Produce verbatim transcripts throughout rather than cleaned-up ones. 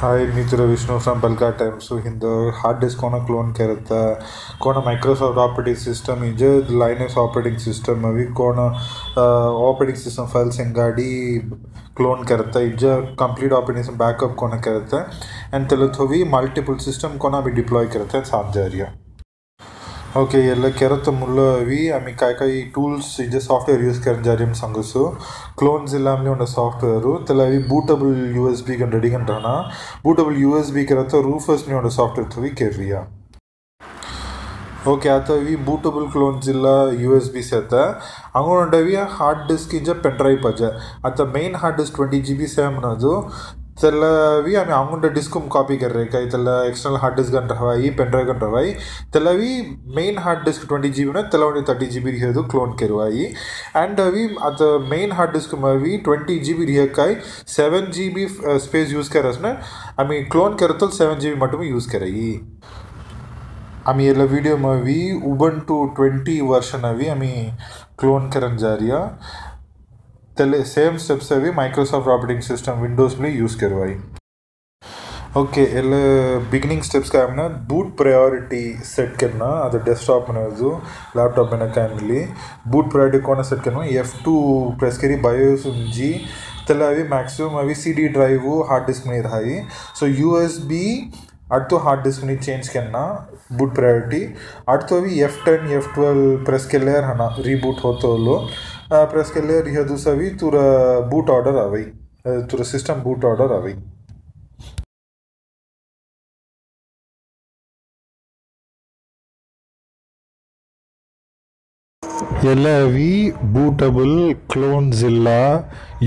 Hi, Nithira Vishnu from Belga Times. So, in the hard disk, on a clone, karata, on a Microsoft operating system, inja Linux operating system, we on a operating system files engadi clone karata, inja complete operating system backup on a karata, and telathovi multiple system on a deploy karata, samjariya. Okay, yella keratha mullavi ami kai kai tools ije software use karan jariyam sangusu Clonezilla amle onda softwareu telavi bootable U S B kan ready kan rana bootable U S B keratha Rufus ne onda software thuvi kerriya. Okay, atha vi bootable Clonezilla U S B setha angonda vi hard disk ije pen drive paja atha main hard disk twenty gigabytes sam nadu तलावी आमी आमुंडा disc को copy कर रहे हैं कहीं तला external hard disk gun रहा है ये पेन ड्राइव गन रहा है तलावी main hard disk twenty gigabytes ना तलावने thirty gigabytes रहे तो क्लोन करवा ये एंड अभी अत मेन हार्ड डिस्क में अभी twenty gigabytes रहे कहीं seven gigabytes स्पेस यूज़ कर रहे हैं ना आमी क्लोन करता तो seven gigabytes मटो में यूज़ करेगी. I'm in this video, Ubuntu twenty version I'm clone करन जा रही है. The same steps are Microsoft operating system Windows में use करवाई. Okay, beginning steps का हमने boot priority set करना अत desktop में जो laptop में ना काम मिली boot priority कौन set करना F two press करी BIOS जी तला अभी maximum अभी C D drive वो hard disk में रहा है so U S B अट तो hard disk में change करना boot priority अट तो अभी F ten F twelve press के layer है ना reboot हो तो लो प्रेस के लिए यह दूसरा भी तुरा बूट ऑर्डर आ गई तुरा सिस्टम बूट ऑर्डर आ गई. ಎಲ್ಲ ವಿ bootable Clonezilla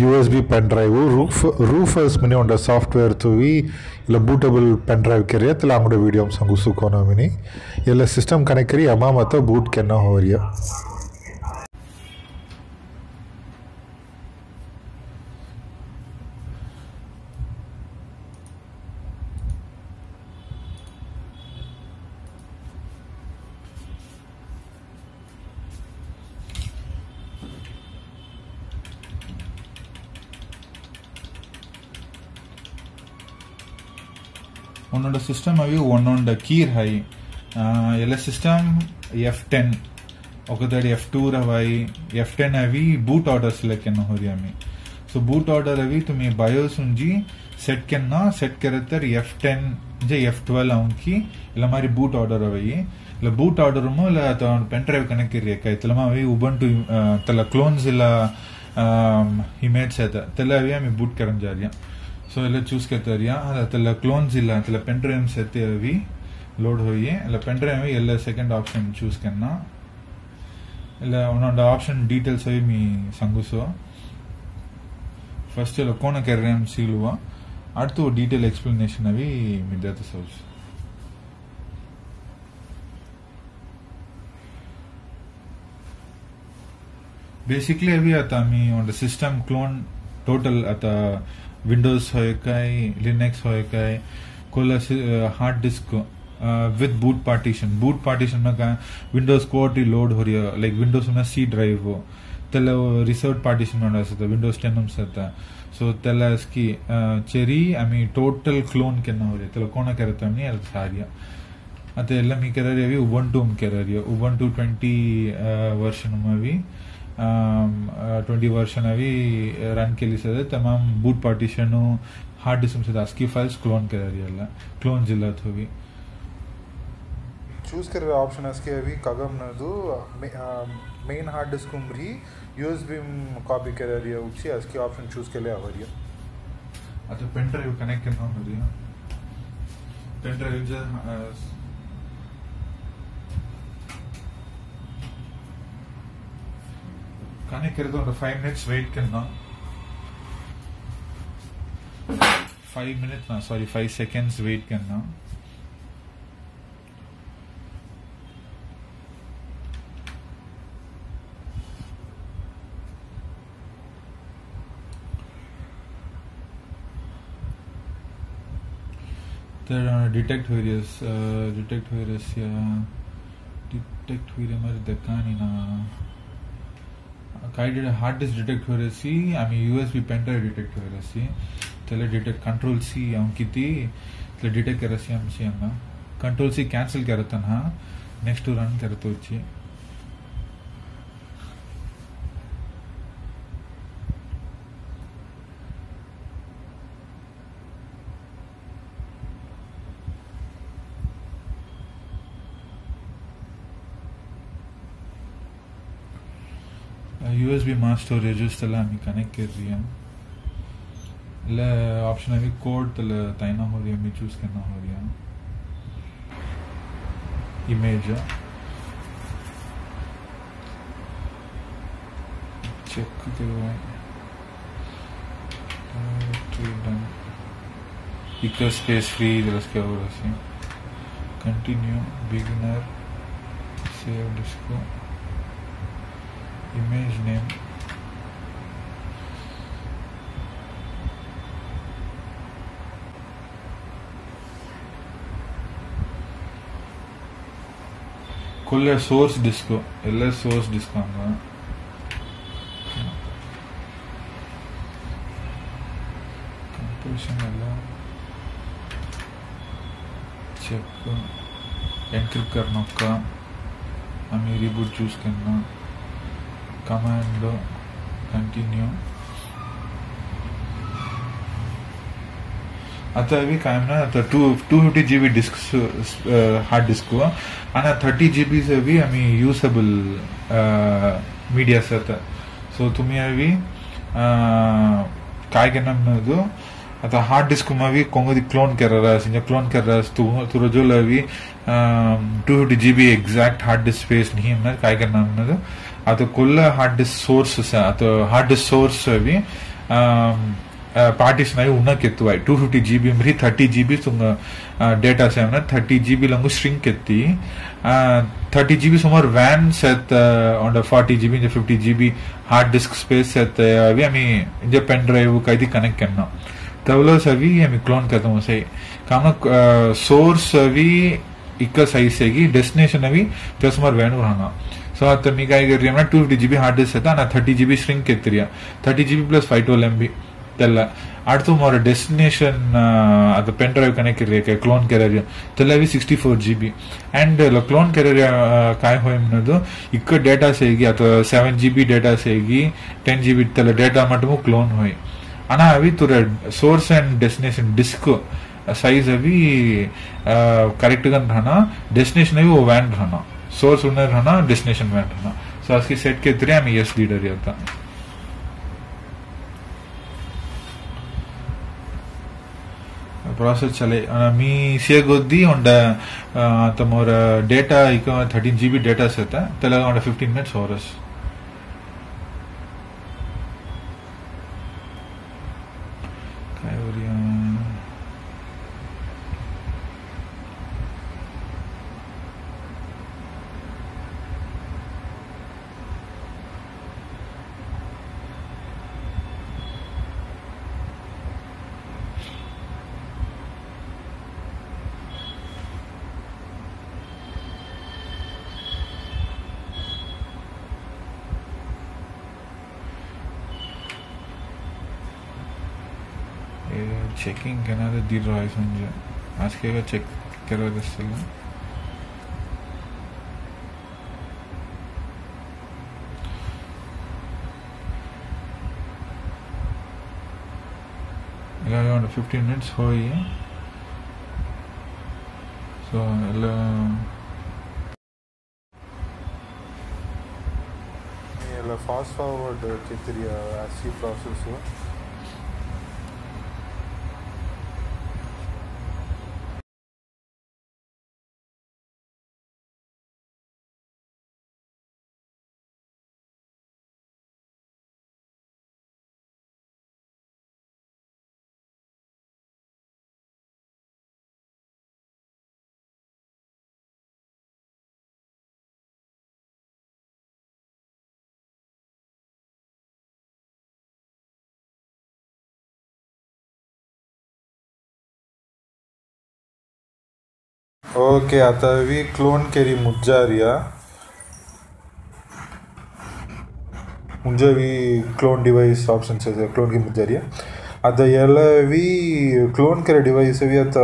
U S B pen drive ರೂಫ್ ರೂಫರ್ಸ್ ಮನೆ ಒಂದ ಸಾಫ್ಟ್ವೇರ್ ತುವಿ ಇಲ್ಲ ಬೂಟಬಲ್ ಪೆನ್ ಡ್ರೈವ್ ಕೆರಿಯ ತಲ ಆಂಗಡ ವಿಡಿಯೋ ಸಂಗು ಸುಕೋನ ಮನೆ ಎಲ್ಲ ಸಿಸ್ಟಮ್ ಕನೆಕ್ಟ್ ಕರಿ ಅಮ್ಮ ಮತ ಬೂಟ್ ಕೆನ ಹೋರಿಯ. On the system, I one on the key high. Uh, system F ten. Okay, that F two ravai. F ten avi boot order select kena horiya me. So boot order avi to me BIOS unji set kena set karatar F ten je F twelve aunki. Ilamari boot order avai. La boot order mo la ta pen drive connect kiriya kai. Talama avi Ubuntu uh, tala Clonezilla um, image seta. Tala avi ami boot karam jariya. So इल्ल choose करते रिया अलग तल्ला Clonezilla तल्ला pen drive सेते अभी load होई है अलग pen drive में इल्ल second option choose करना इल्ल उन्होंने option details अभी मी संगुसो first इल्ल कौन कर रहे हम सीलुआ आठ तो detail explanation अभी मिलता तो सोच. Basically अभी आता मी उन्होंने system clone total आता Windows होय काय Linux होय काय कोला hard disk with boot partition boot partition में का Windows कोर टी लोड हो रही है लाइक Windows में C ड्राइव हो तले वो रिसर्व पार्टीशन में डाल सकता Windows ten हम सकता सो तले इसकी चेरी अमी टोटल क्लोन करना हो रही है तले कौन करता है नहीं अलसारिया अतः लम्ही कर रही है अभी Ubuntu में कर रही है Ubuntu twenty वर्षन में भी twenty वर्षन अभी रन के लिए सदे तमाम बूट पार्टीशनों हार्ड डिस्क से दास्की फाइल्स क्लोन कर रही है ला क्लोन जिला तो भी चूज कर रहे ऑप्शन इसके अभी कागम न दो मेन हार्ड डिस्क उम्री यूएसबी कॉपी कर रही है उसी इसके ऑप्शन चूज के लिए आवरिया अतः पेन ड्राइव कनेक्ट करना होती है पेन ड्राइव जब कनेक्ट कर दो ना five minutes wait करना five minutes ना sorry five seconds wait करना तेरा detect हुई रही है detect हुई रही है detect हुई रही हमारे दक्कानी ना I did a hard disk detect हो रही थी, I mean U S B pen drive detect हो रही थी, tele detect control C am kiti tele detect karasi am si anna control C cancel karatan ha next to run karatochi. U S B mass storage is connect कर रही है, ले option अभी code तले ताइना हो रही है, मैं choose करना हो रही है, image check करवाएं, इक्कर space free दरस क्या हो रहा है, continue beginner save disco image name kulla source disco ella source disco anga compression ella check encrypt karna ka hame reboot choose karna command continue आता अभी काम ना तो two fifty G B disk hard disk को अन्ना thirty G B से भी अभी usable media साथ तो तुम्हें अभी काय करना है तो अतः hard disk में भी कौन सी clone कर रहा है सिंजा clone कर रहा है तो तो रोज़ ला भी two fifty G B exact hard disk space नहीं है ना काय करना है तो आतो कोल्ला hard disk source से आतो hard disk source भी parties नहीं उन्हें कितना है two fifty G B मरी thirty G B तुमगा data से हमने thirty G B लंगू shrink कितनी thirty G B सुमार WAN से अंडर forty G B या fifty G B hard disk space से अभी अमी जब pen drive वो कहीं कनेक्ट करना तब लोग सभी अमी clone करते हों सही कामना source भी इक्का सही सेगी destination अभी जब सुमार WAN उठाना So, I am two fifty G B hard disk and thirty G B shrink. thirty G B plus five twelve M B. That is a destination pen drive connect, clone. That is sixty-four G B. And clone data seven G B data, ten G B data clone. And source and destination disk size is correct. Destination is WAN. Source उन्हें रहना, destination में रहना, तो आज की set के तरह हमें yes leader याता। प्रोसेस चले, अमी शेयर गोदी उन्हें तमोरा data इका thirteen G B data सेता, तलाग उन्हें fifteen minutes होरस। Checking another D drive on the ask you to check the cell. Around fifteen minutes for you. So, I'll fast forward the A S C process. Okay आता है भी clone केरी मुझजा रिया मुझजा भी क्लोन डिवाइस ऑप्शन से clone की मुझजा रिया ಅದ ಎಲ್ಲ ವಿ ಕ್ಲೋನ್ ಕರೆ ಡಿವೈಸ್ ವಿ ಅತ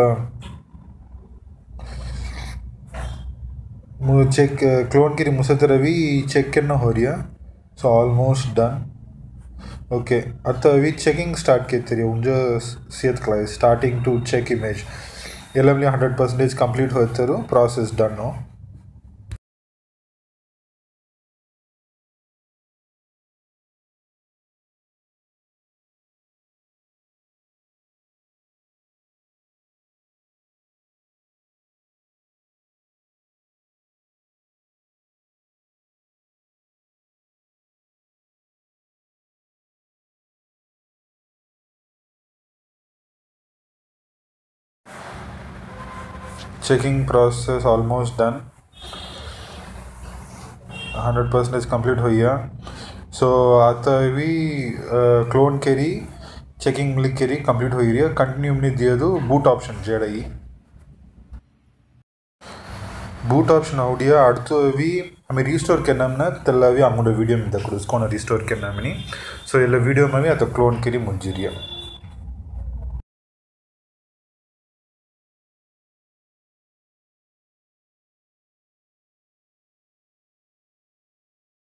ಮು ಚೆಕ್ ಕ್ಲೋನ್ ಕರೆ ಮುಸತರ ವಿ ಚೆಕ್ ಕನ್ನ ಹೋರಿಯಾ सो ಆಲ್ಮೋಸ್ಟ್ ಡನ್ ओके ಅತ ವಿ ಚೆಕಿಂಗ್ ಸ್ಟಾರ್ಟ್ ಕಿತಿರಿ ಉಂಜ ಸಿಯತ್ ಕ್ಲೈಸ್ ಸ್ಟಾರ್ಟಿಂಗ್ ಟು ಚೆಕ್ ಇಮೇಜ್ ಎಲ್ಲವಲಿ one hundred percent ಕಂಪ್ಲೀಟ್ ಹೋಯಿತರು process done no checking process almost done one hundred percent complete ho gaya so आता भी clone केरी checking link केरी complete हो गया continue ने दिया तो boot option जेड़ा ही boot option हो गया आठ तो भी हमें restore करना है ना तल्ला भी आमुडे video में तक उसको ना restore करना है मनी so ये लो video में भी आता clone केरी मुझे दिया